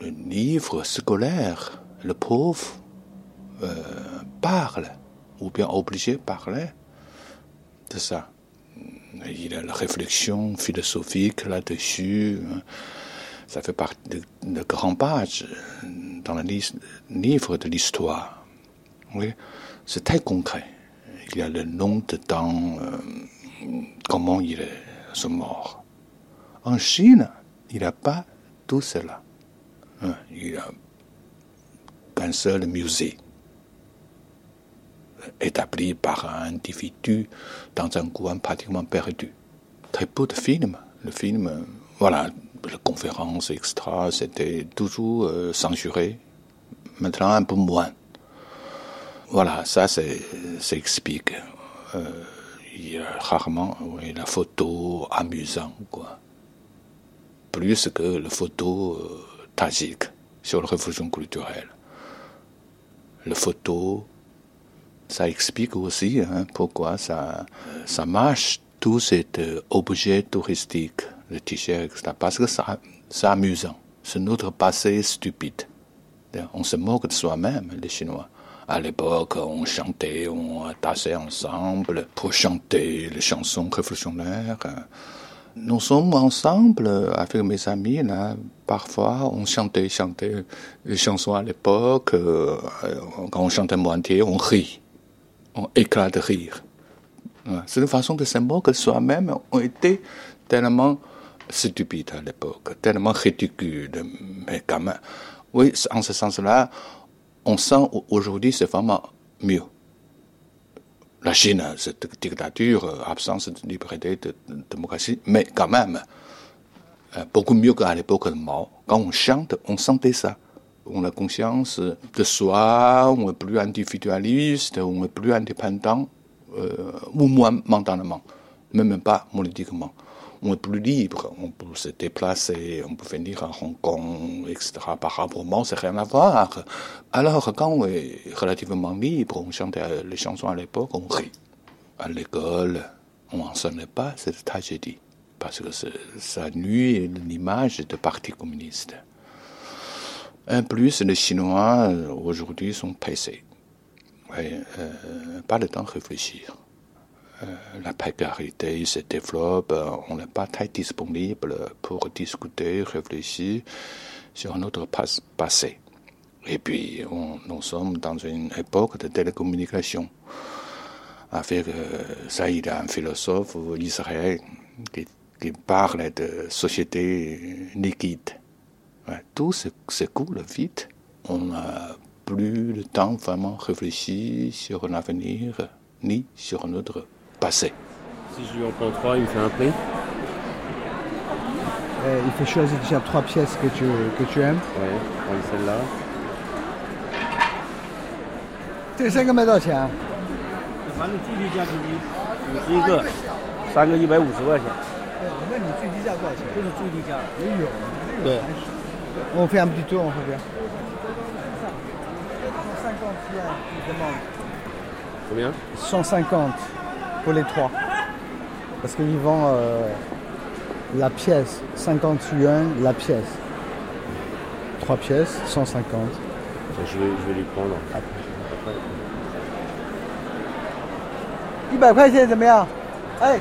le livre scolaire, le prof euh, parle, ou bien obligé de parler de ça. Il y a la réflexion philosophique là-dessus. Ça fait partie de, de grandes pages dans le livre de l'histoire. Oui, c'est très concret. Il y a le nom dedans, euh, comment il est ce mort. En Chine, il n'y a pas tout cela. Il n'y a qu'un seul musée établi par un individu dans un coin pratiquement perdu. Très peu de films. Le film, voilà, les conférences, et cetera, c'était toujours euh, censuré. Maintenant, un peu moins. Voilà, ça, c'est, ça explique. Euh, il y a rarement oui, la photo amusante, quoi. Plus que la photo euh, tragique sur la révolution culturelle. La photo, ça explique aussi hein, pourquoi ça, ça marche, tous ces euh, objets touristiques, le t-shirt, et cetera. Parce que ça, c'est amusant. C'est notre passé stupide. On se moque de soi-même, les Chinois. À l'époque, on chantait, on dansait ensemble pour chanter les chansons révolutionnaires. Nous sommes ensemble avec mes amis, là. Parfois, on chantait, chantait les chansons à l'époque. Euh, quand on chantait moitié, on rit. On éclate de rire. Ouais. C'est une façon de se moquer de soi-même. On était tellement stupide à l'époque, tellement ridicule. Mais quand même, oui, en ce sens-là, on sent aujourd'hui c'est vraiment mieux. La Chine, cette dictature, absence de liberté, de, de démocratie, mais quand même, euh, beaucoup mieux qu'à l'époque de Mao. Quand on chante, on sentait ça. On a conscience de soi, on est plus individualiste, on est plus indépendant, euh, ou moins mentalement, même pas politiquement. On est plus libre, on peut se déplacer, on peut venir à Hong Kong, et cetera. Par rapport à Mao, c'est rien à voir. Alors, quand on est relativement libre, on chante les chansons à l'époque, on rit. À l'école, on n'enseigne pas cette tragédie, parce que ça nuit l'image du parti communiste. En plus, les Chinois, aujourd'hui, sont pressés. Ouais, euh, pas le temps de réfléchir. La précarité se développe, on n'est pas très disponible pour discuter, réfléchir sur notre pas- passé. Et puis, on, nous sommes dans une époque de télécommunication. Avec ça, il y a un philosophe israélien qui, qui parle de société liquide. Ouais, tout se, se coule vite. On n'a plus le temps vraiment de réfléchir sur l'avenir ni sur notre passé. Si je lui en prends trois, il me fait un prix. Eh, il faut choisir déjà trois pièces que tu, que tu aimes. Oui, je prends celle-là. C'est cinq mètres de chien. On fait un petit tour, on revient. Combien? cent cinquante pour les trois. Parce qu'ils vendent euh, la pièce, cinquante yuan la pièce. Trois pièces, cent cinquante. Je vais, je vais les prendre. cent yuan,怎么样? Allez!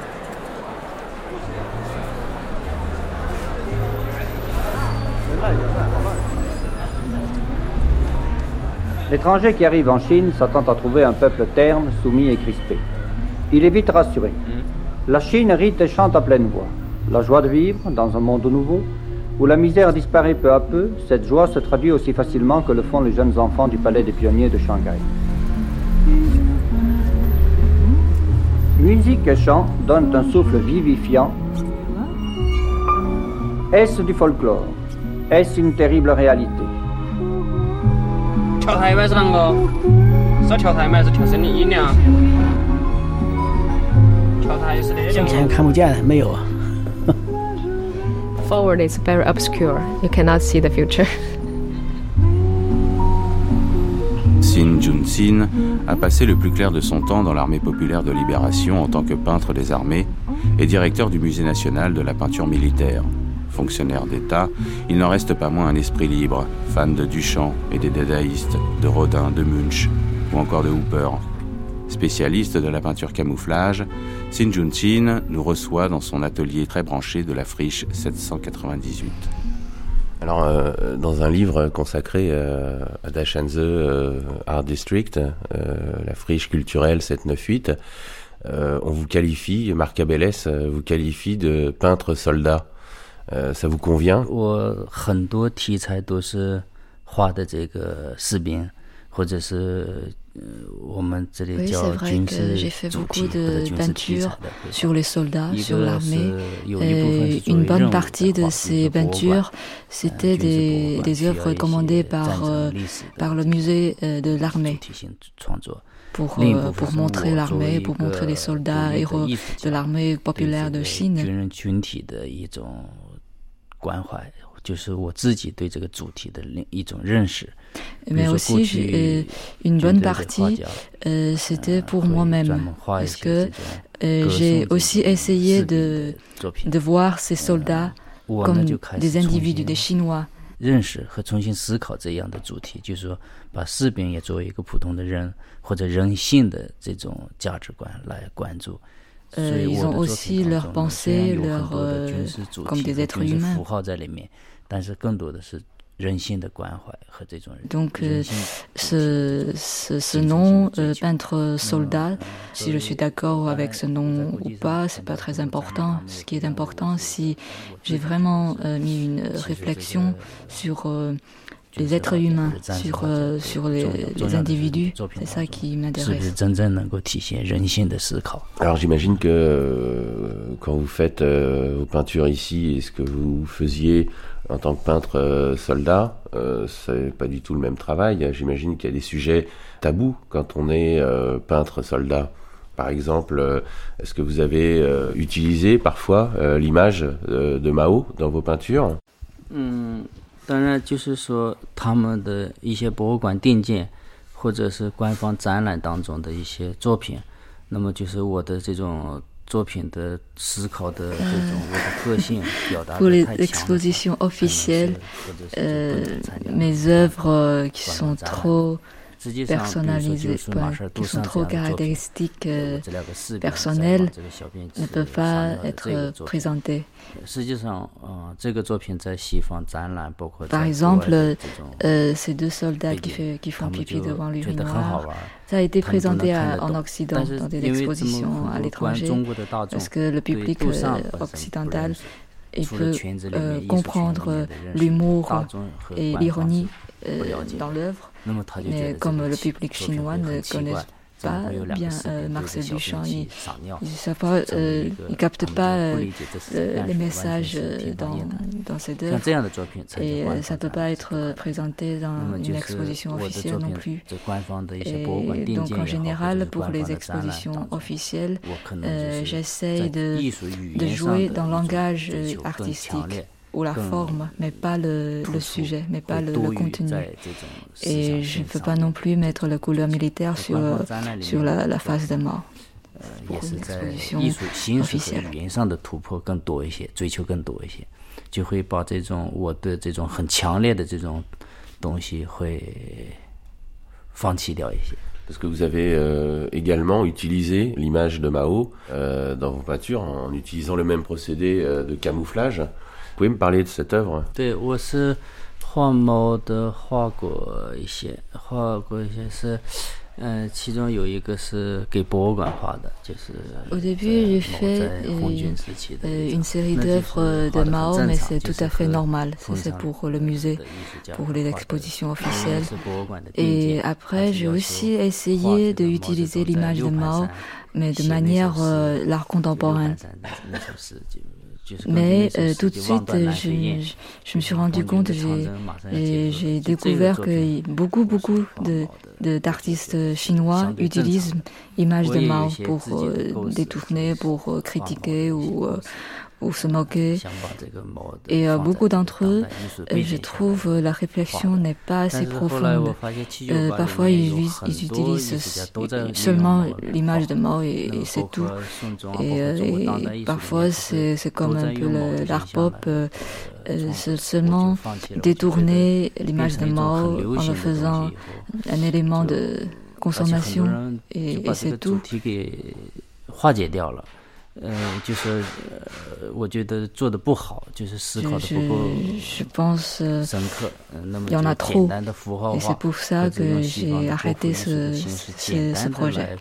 L'étranger qui arrive en Chine s'attend à trouver un peuple terne, soumis et crispé. Il est vite rassuré. La Chine rit et chante à pleine voix. La joie de vivre dans un monde nouveau, où la misère disparaît peu à peu, cette joie se traduit aussi facilement que le font les jeunes enfants du palais des pionniers de Shanghai. Musique et chant donnent un souffle vivifiant. Est-ce du folklore? Est-ce une terrible réalité? Forward is very obscure. You cannot see the future. Xin Junxin a passé le plus clair de son temps dans l'armée populaire de libération en tant que peintre des armées et directeur du musée national de la peinture militaire. Fonctionnaire d'État, il n'en reste pas moins un esprit libre, fan de Duchamp et des dadaïstes, de Rodin, de Munch ou encore de Hooper. Spécialiste de la peinture camouflage, Xin Junxin nous reçoit dans son atelier très branché de la Friche sept cent quatre-vingt-dix-huit. Alors, euh, dans un livre consacré euh, à Dashanzi euh, Art District, euh, la Friche culturelle sept cent quatre-vingt-dix-huit, euh, on vous qualifie, Marc Abélès vous qualifie de peintre soldat. Euh, ça vous convient? Oui, c'est vrai que j'ai fait beaucoup de peintures sur les soldats, sur l'armée. Et une bonne partie de ces peintures, c'était des, des œuvres commandées par, par le musée de l'armée. Pour, euh, pour montrer l'armée, pour montrer les soldats héros de l'armée populaire de Chine. Mais aussi, euh, une bonne partie, euh, c'était pour moi-même, parce que euh, j'ai aussi essayé de, de voir ces soldats comme des individus, des Chinois. Euh, ils ont aussi leurs pensées, leur, euh, comme des êtres humains. Donc euh, ce, ce, ce nom, euh, peintre soldat, si je suis d'accord avec ce nom ou pas, c'est pas très important. Ce qui est important, si j'ai vraiment euh, mis une réflexion sur euh, les êtres humains, sur, euh, sur les, les individus, c'est ça qui m'intéresse. Alors j'imagine que euh, quand vous faites euh, vos peintures ici, est-ce que vous faisiez en tant que peintre euh, soldat, euh, c'est pas du tout le même travail. J'imagine qu'il y a des sujets tabous quand on est euh, peintre soldat. Par exemple, euh, est-ce que vous avez euh, utilisé parfois euh, l'image euh, de Mao dans vos peintures? mm. Euh, pour les expositions officielles, euh, mes œuvres qui sont trop personnalisées, qui sont trop caractéristiques euh, personnelles, ne peuvent pas être présentées. Par exemple, euh, ces deux soldats qui, fait, qui font pipi devant l'urinoir, ça a été présenté à, en Occident dans des expositions à l'étranger, parce que le public euh, occidental il peut euh, comprendre l'humour et l'ironie euh, dans l'œuvre, mais comme le public chinois ne connaît pas bien euh, Marcel Duchamp, il ne euh, capte pas euh, les messages euh, dans, dans cette œuvre, et euh, ça ne peut pas être présenté dans une exposition officielle non plus. Et donc en général, pour les expositions officielles, euh, j'essaye de, de jouer dans le langage artistique. ou la forme, mais pas le, le sujet, mais pas le, le contenu. Et je ne peux pas non plus mettre la couleur militaire sur, sur la, la face des morts. Pour une exposition officielle. Parce que vous avez euh, également utilisé l'image de Mao euh, dans vos peintures en utilisant le même procédé euh, de camouflage. Vous pouvez me parler de cette œuvre ? Au début, j'ai fait euh, une série d'œuvres de Mao, mais c'est tout à fait normal. Ça, c'est pour le musée, pour les expositions officielles. Et après, j'ai aussi essayé d'utiliser l'image de Mao, mais de manière euh, l'art contemporain. Mais euh, tout de suite, je, je, je me suis rendu compte, j'ai, j'ai, j'ai découvert que beaucoup, beaucoup de, de, d'artistes chinois utilisent l'image de Mao pour euh, détourner, pour euh, critiquer ou, euh, ou se moquer. Et euh, beaucoup d'entre eux, euh, je trouve euh, la réflexion n'est pas assez profonde. Euh, parfois, ils, ils utilisent seulement l'image de Mao et, et c'est tout. Et, euh, et parfois, c'est, c'est comme un peu le, l'art pop, euh, euh, seulement détourner l'image de Mao en le faisant un élément de consommation et, et c'est tout. Je, je, je pense euh, il y en a trop et c'est pour ça que j'ai arrêté ce, ce, ce projet.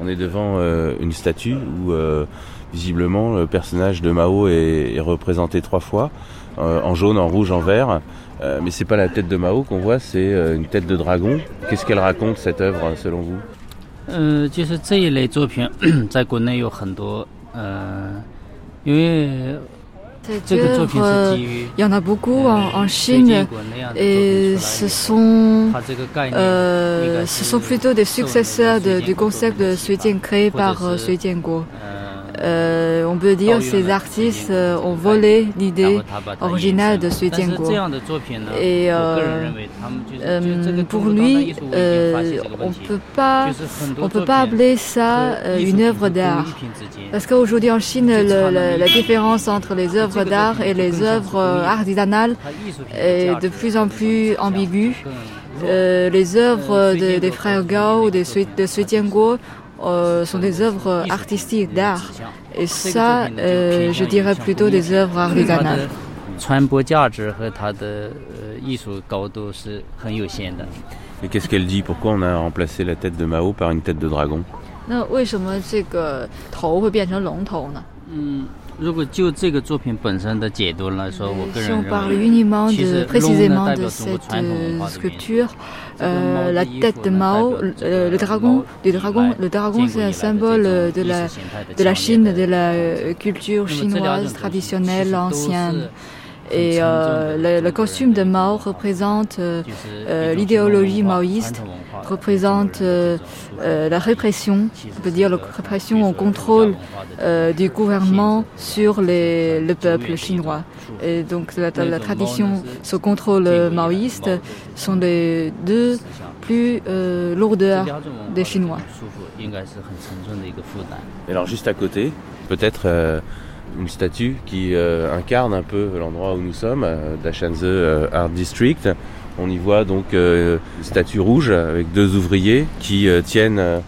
On est devant euh, une statue où euh, visiblement le personnage de Mao est, est représenté trois fois, euh, en jaune, en rouge, en vert. Euh, mais c'est pas la tête de Mao qu'on voit, c'est euh, une tête de dragon. Qu'est-ce qu'elle raconte, cette œuvre, selon vous ? Euh, Cette œuvre, euh, il y en a beaucoup en, en Chine et ce sont, euh, ce sont plutôt des successeurs de, du concept de Su Tingguo créé par euh, Su Tingguo. Euh, on peut dire que ces artistes euh, ont volé l'idée originale de Su Tingguo. Et euh, euh, pour lui, euh, on peut pas, on peut pas appeler ça euh, une œuvre d'art. Parce qu'aujourd'hui en Chine, le, la, la différence entre les œuvres d'art et les œuvres artisanales est de plus en plus ambiguë. Euh, les œuvres de, des frères Gao, de Su Tingguo, Euh, sont des œuvres artistiques, d'art. Et ça, euh, je dirais plutôt des œuvres artisanales. Et qu'est-ce qu'elle dit ? Pourquoi on a remplacé la tête de Mao par une tête de dragon ? Si on parle uniquement de, précisément de cette euh, sculpture, euh, la tête de Mao, euh, le dragon, le dragon, le dragon, c'est un symbole de la de la Chine, de la culture chinoise traditionnelle ancienne. Et euh, le, le costume de Mao représente euh, euh, l'idéologie maoïste, représente euh, euh, la répression, on peut dire la répression au contrôle euh, du gouvernement sur les, le peuple chinois. Et donc la, la tradition, ce contrôle maoïste sont les deux plus euh, lourdeurs des Chinois. Alors juste à côté, peut-être... Euh une statue qui euh, incarne un peu l'endroit où nous sommes, euh, Dashanzi euh, Art District. On y voit donc euh, une statue rouge avec deux ouvriers qui euh, tiennent euh,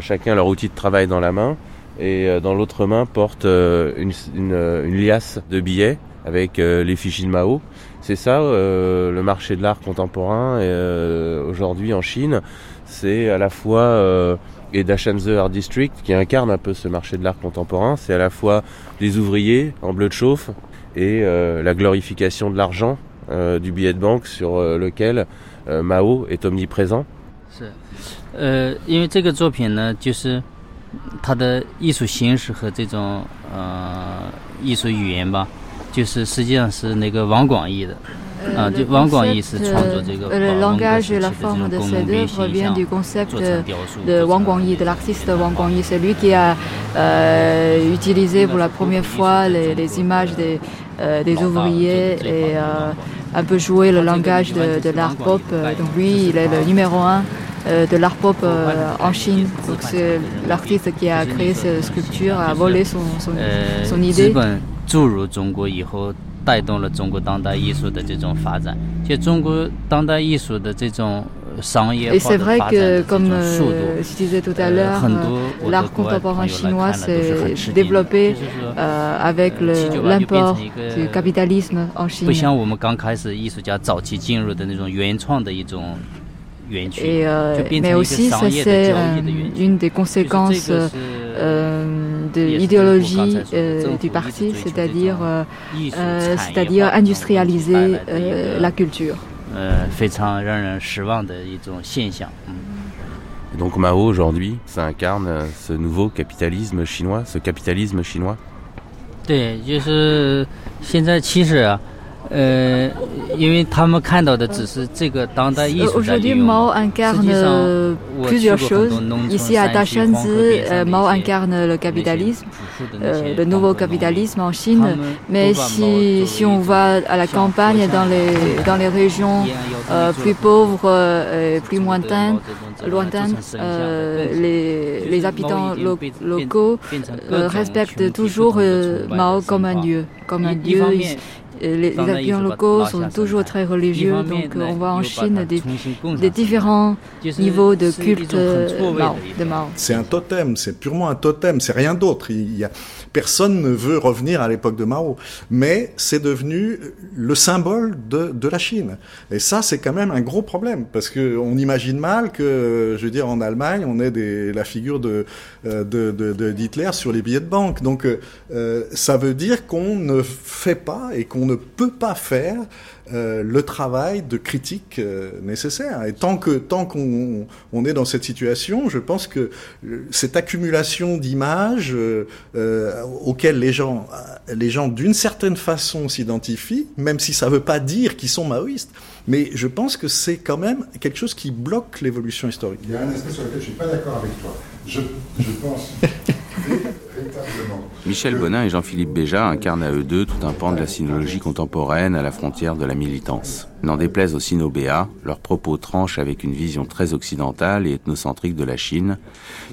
chacun leur outil de travail dans la main et euh, dans l'autre main portent euh, une, une, une liasse de billets avec euh, les fichiers de Mao. C'est ça euh, le marché de l'art contemporain et, euh, aujourd'hui en Chine. C'est à la fois... Euh, et Dashanzi Art District qui incarne un peu ce marché de l'art contemporain, c'est à la fois les ouvriers en bleu de chauffe et euh, la glorification de l'argent, euh, du billet de banque sur euh, lequel euh, Mao est omniprésent. Euh, Euh, le, concept, euh, le langage et la forme de cette œuvre viennent du concept de Wang Guangyi, de l'artiste Wang Guangyi. C'est lui qui a euh, utilisé pour la première fois les, les images des, euh, des ouvriers et euh, un peu joué le langage de, de l'art pop. Donc lui, il est le numéro un de l'art pop euh, en Chine. Donc c'est l'artiste qui a créé cette sculpture, a volé son, son, son idée. Et c'est vrai que, comme euh, je disais tout à l'heure, euh, l'art contemporain chinois s'est développé euh, avec le, l'import du capitalisme en Chine. Et, euh, mais aussi, ça c'est euh, une des conséquences euh, euh, de l'idéologie euh, du parti, c'est-à-dire, euh, euh, c'est-à-dire industrialiser euh, la culture. Et donc Mao, aujourd'hui, ça incarne ce nouveau capitalisme chinois, ce capitalisme chinois. Oui, c'est maintenant. Euh, Aujourd'hui, Mao incarne plusieurs choses. Ici à Dashanzi, euh, Mao incarne le capitalisme, euh, le nouveau capitalisme en Chine. Mais si, si on va à la campagne, dans les, dans les régions euh, plus pauvres, euh, plus lointaines, lointaines euh, les, les habitants lo- locaux euh, respectent toujours euh, Mao comme un dieu, comme un dieu. Les, les habitants locaux sont toujours très religieux, donc on voit en Chine des, des différents niveaux de culte de Mao. C'est un totem, c'est purement un totem, c'est rien d'autre. Il y a, personne ne veut revenir à l'époque de Mao, mais c'est devenu le symbole de, de la Chine. Et ça, c'est quand même un gros problème, parce qu'on imagine mal que, je veux dire, en Allemagne, on ait des, la figure de, de, de, de Hitler sur les billets de banque. Donc euh, ça veut dire qu'on ne fait pas et qu'on ne peut pas faire euh, le travail de critique euh, nécessaire. Et tant que tant qu'on on est dans cette situation, je pense que euh, cette accumulation d'images euh, euh, auxquelles les gens les gens d'une certaine façon s'identifient, même si ça veut pas dire qu'ils sont maoïstes, mais je pense que c'est quand même quelque chose qui bloque l'évolution historique. Il y a un aspect sur lequel je suis pas d'accord avec toi. Je je pense. Michel Bonin et Jean-Philippe Béja incarnent à eux deux tout un pan de la sinologie contemporaine à la frontière de la militance. N'en déplaise aux sinobéas, leurs propos tranchent avec une vision très occidentale et ethnocentrique de la Chine,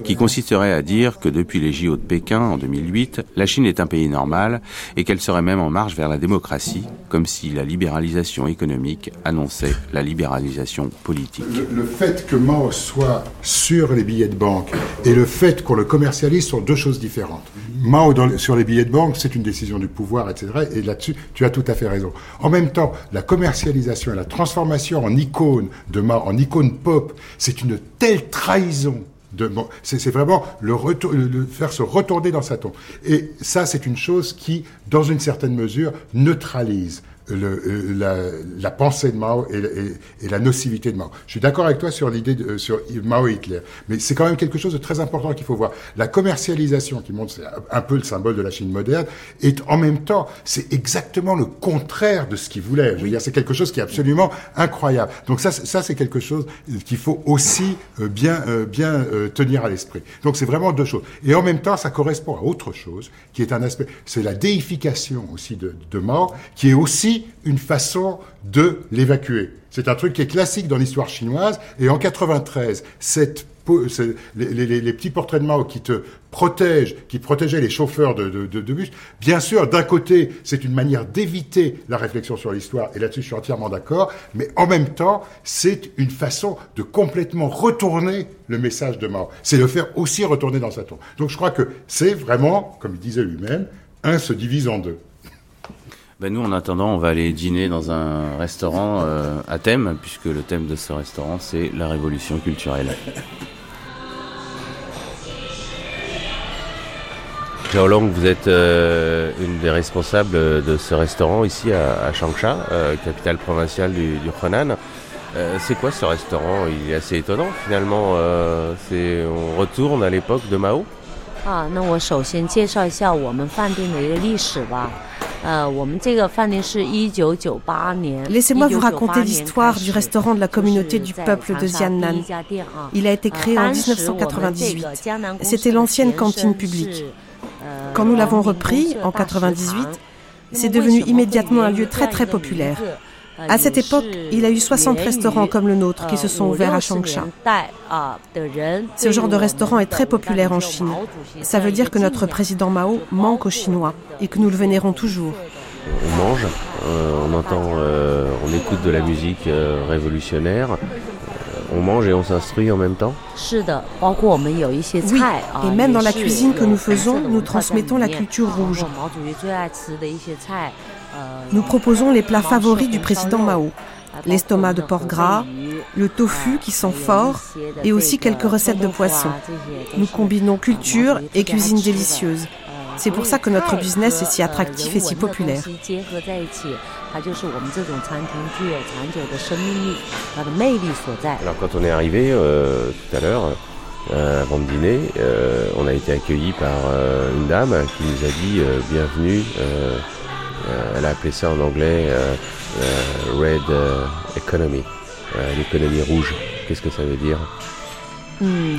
qui consisterait à dire que depuis les J O de Pékin en deux mille huit, la Chine est un pays normal et qu'elle serait même en marche vers la démocratie, comme si la libéralisation économique annonçait la libéralisation politique. Le, le fait que Mao soit sur les billets de banque et le fait qu'on le commercialise sont deux choses différentes. Mao dans, sur les billets de banque, c'est une décision du pouvoir, et cetera. Et là-dessus, tu as tout à fait raison. En même temps, la commercialisation et la transformation en icône de Mao, en icône pop, c'est une telle trahison. De, bon, c'est, c'est vraiment le, retour, le, le faire se retourner dans sa tombe. Et ça, c'est une chose qui, dans une certaine mesure, neutralise le, la, la pensée de Mao et, et, et la nocivité de Mao. Je suis d'accord avec toi sur l'idée de sur Mao et Hitler, mais c'est quand même quelque chose de très important qu'il faut voir. La commercialisation qui montre, c'est un peu le symbole de la Chine moderne, et en même temps, c'est exactement le contraire de ce qu'il voulait. Je veux dire, c'est quelque chose qui est absolument incroyable. Donc ça, ça c'est quelque chose qu'il faut aussi bien bien tenir à l'esprit. Donc c'est vraiment deux choses. Et en même temps, ça correspond à autre chose, qui est un aspect, c'est la déification aussi de, de Mao, qui est aussi une façon de l'évacuer. C'est un truc qui est classique dans l'histoire chinoise, et en quatre-vingt-treize, cette, cette, les, les, les petits portraits de Mao qui te protègent, qui protégeaient les chauffeurs de, de, de, de bus, bien sûr, d'un côté, c'est une manière d'éviter la réflexion sur l'histoire, et là-dessus, je suis entièrement d'accord, mais en même temps, c'est une façon de complètement retourner le message de Mao. C'est le faire aussi retourner dans sa tombe. Donc je crois que c'est vraiment, comme il disait lui-même, un se divise en deux. Ben nous, en attendant, on va aller dîner dans un restaurant euh, à thème, puisque le thème de ce restaurant, c'est la révolution culturelle. Xiaolong, vous êtes euh, une des responsables de ce restaurant ici à, à Changsha, euh, capitale provinciale du, du Henan. Euh, c'est quoi ce restaurant? Il est assez étonnant, finalement. Euh, c'est, on retourne à l'époque de Mao. Ah, 那我首先介绍一下我们饭店的历史吧。Laissez-moi vous raconter l'histoire du restaurant de la communauté du peuple de Jiannan. Il a été créé en mille neuf cent quatre-vingt-dix-huit. C'était l'ancienne cantine publique. Quand nous l'avons repris, en mille neuf cent quatre-vingt-dix-huit, c'est devenu immédiatement un lieu très très populaire. À cette époque, il a eu soixante restaurants comme le nôtre qui se sont ouverts à Changsha. Ce genre de restaurant est très populaire en Chine. Ça veut dire que notre président Mao manque aux Chinois et que nous le vénérons toujours. On mange, euh, on entend, euh, on écoute de la musique euh, révolutionnaire. On mange et on s'instruit en même temps. Oui, et même dans la cuisine que nous faisons, nous transmettons la culture rouge. Nous proposons les plats favoris du président Mao, l'estomac de porc gras, le tofu qui sent fort et aussi quelques recettes de poissons. Nous combinons culture et cuisine délicieuse. C'est pour ça que notre business est si attractif et si populaire. Alors quand on est arrivé euh, tout à l'heure, euh, avant de dîner, euh, on a été accueillis par euh, une dame qui nous a dit euh, « Bienvenue euh, ». Euh, elle a appelé ça en anglais euh, euh, « Red euh, Economy euh, », l'économie rouge. Qu'est-ce que ça veut dire? hmm,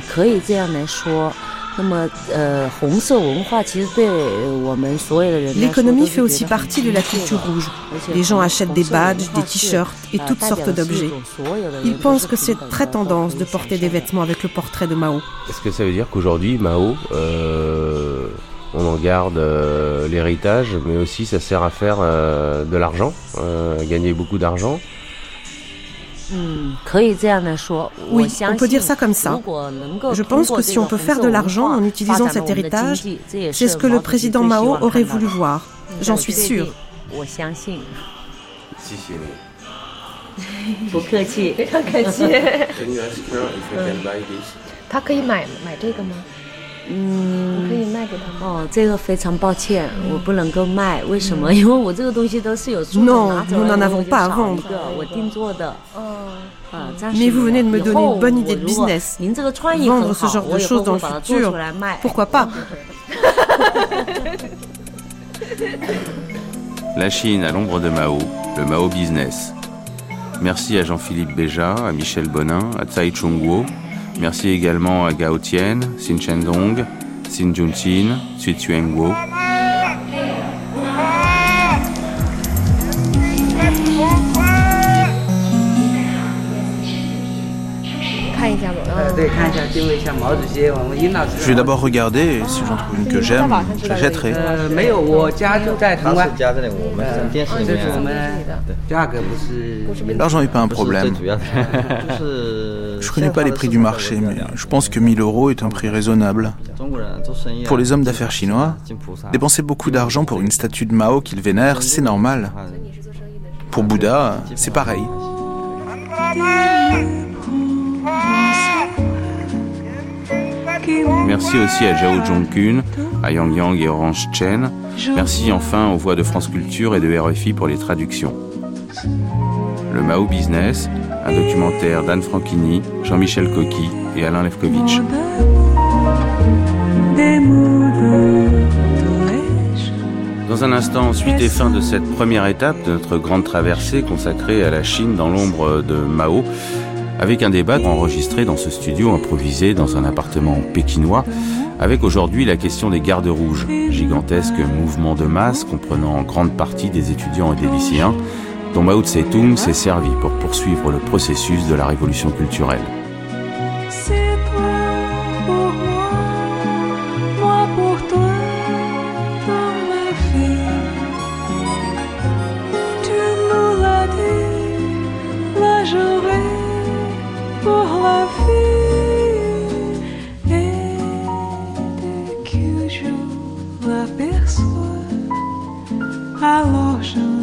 L'économie fait aussi partie de la culture rouge. Les gens achètent des badges, des t-shirts et toutes sortes d'objets. Ils pensent que c'est très tendance de porter des vêtements avec le portrait de Mao. Est-ce que ça veut dire qu'aujourd'hui, Mao, euh, on en garde euh, l'héritage, mais aussi ça sert à faire euh, de l'argent, euh, gagner beaucoup d'argent? Oui, on peut dire ça comme ça. Je pense que si on peut faire de l'argent en utilisant cet héritage, c'est ce que le président Mao aurait voulu voir. J'en suis sûr. Non, nous n'en avons pas à vendre. Mais vous venez de me donner une bonne idée de business. Vendre ce genre de choses dans le futur, pourquoi pas? La Chine à l'ombre de Mao, le Mao Business. Merci à Jean-Philippe Béja, à Michel Bonin, à Tsai Chung-ho. Merci également à Gao Tian, Xin Chendong, Xin Junxin, Chou En Lai. Je vais d'abord regarder et si j'en trouve une que j'aime, je la jetterai. L'argent n'est pas un problème. Je ne connais pas les prix du marché, mais je pense que mille euros est un prix raisonnable. Pour les hommes d'affaires chinois, dépenser beaucoup d'argent pour une statue de Mao qu'ils vénèrent, c'est normal. Pour Bouddha, c'est pareil. Merci aussi à Zhao Zhongkun, à Yang Yang et Orange Chen. Merci enfin aux voix de France Culture et de R F I pour les traductions. Le Mao Business, un documentaire d'Anne Franchini, Jean-Michel Coqui et Alain Lefkovitch. Dans un instant, suite et fin de cette première étape de notre grande traversée consacrée à la Chine dans l'ombre de Mao, avec un débat enregistré dans ce studio improvisé dans un appartement pékinois, avec aujourd'hui la question des gardes rouges, gigantesque mouvement de masse comprenant en grande partie des étudiants et des lycéens, dont Mao Tse-tung s'est servi pour poursuivre le processus de la révolution culturelle. Alors je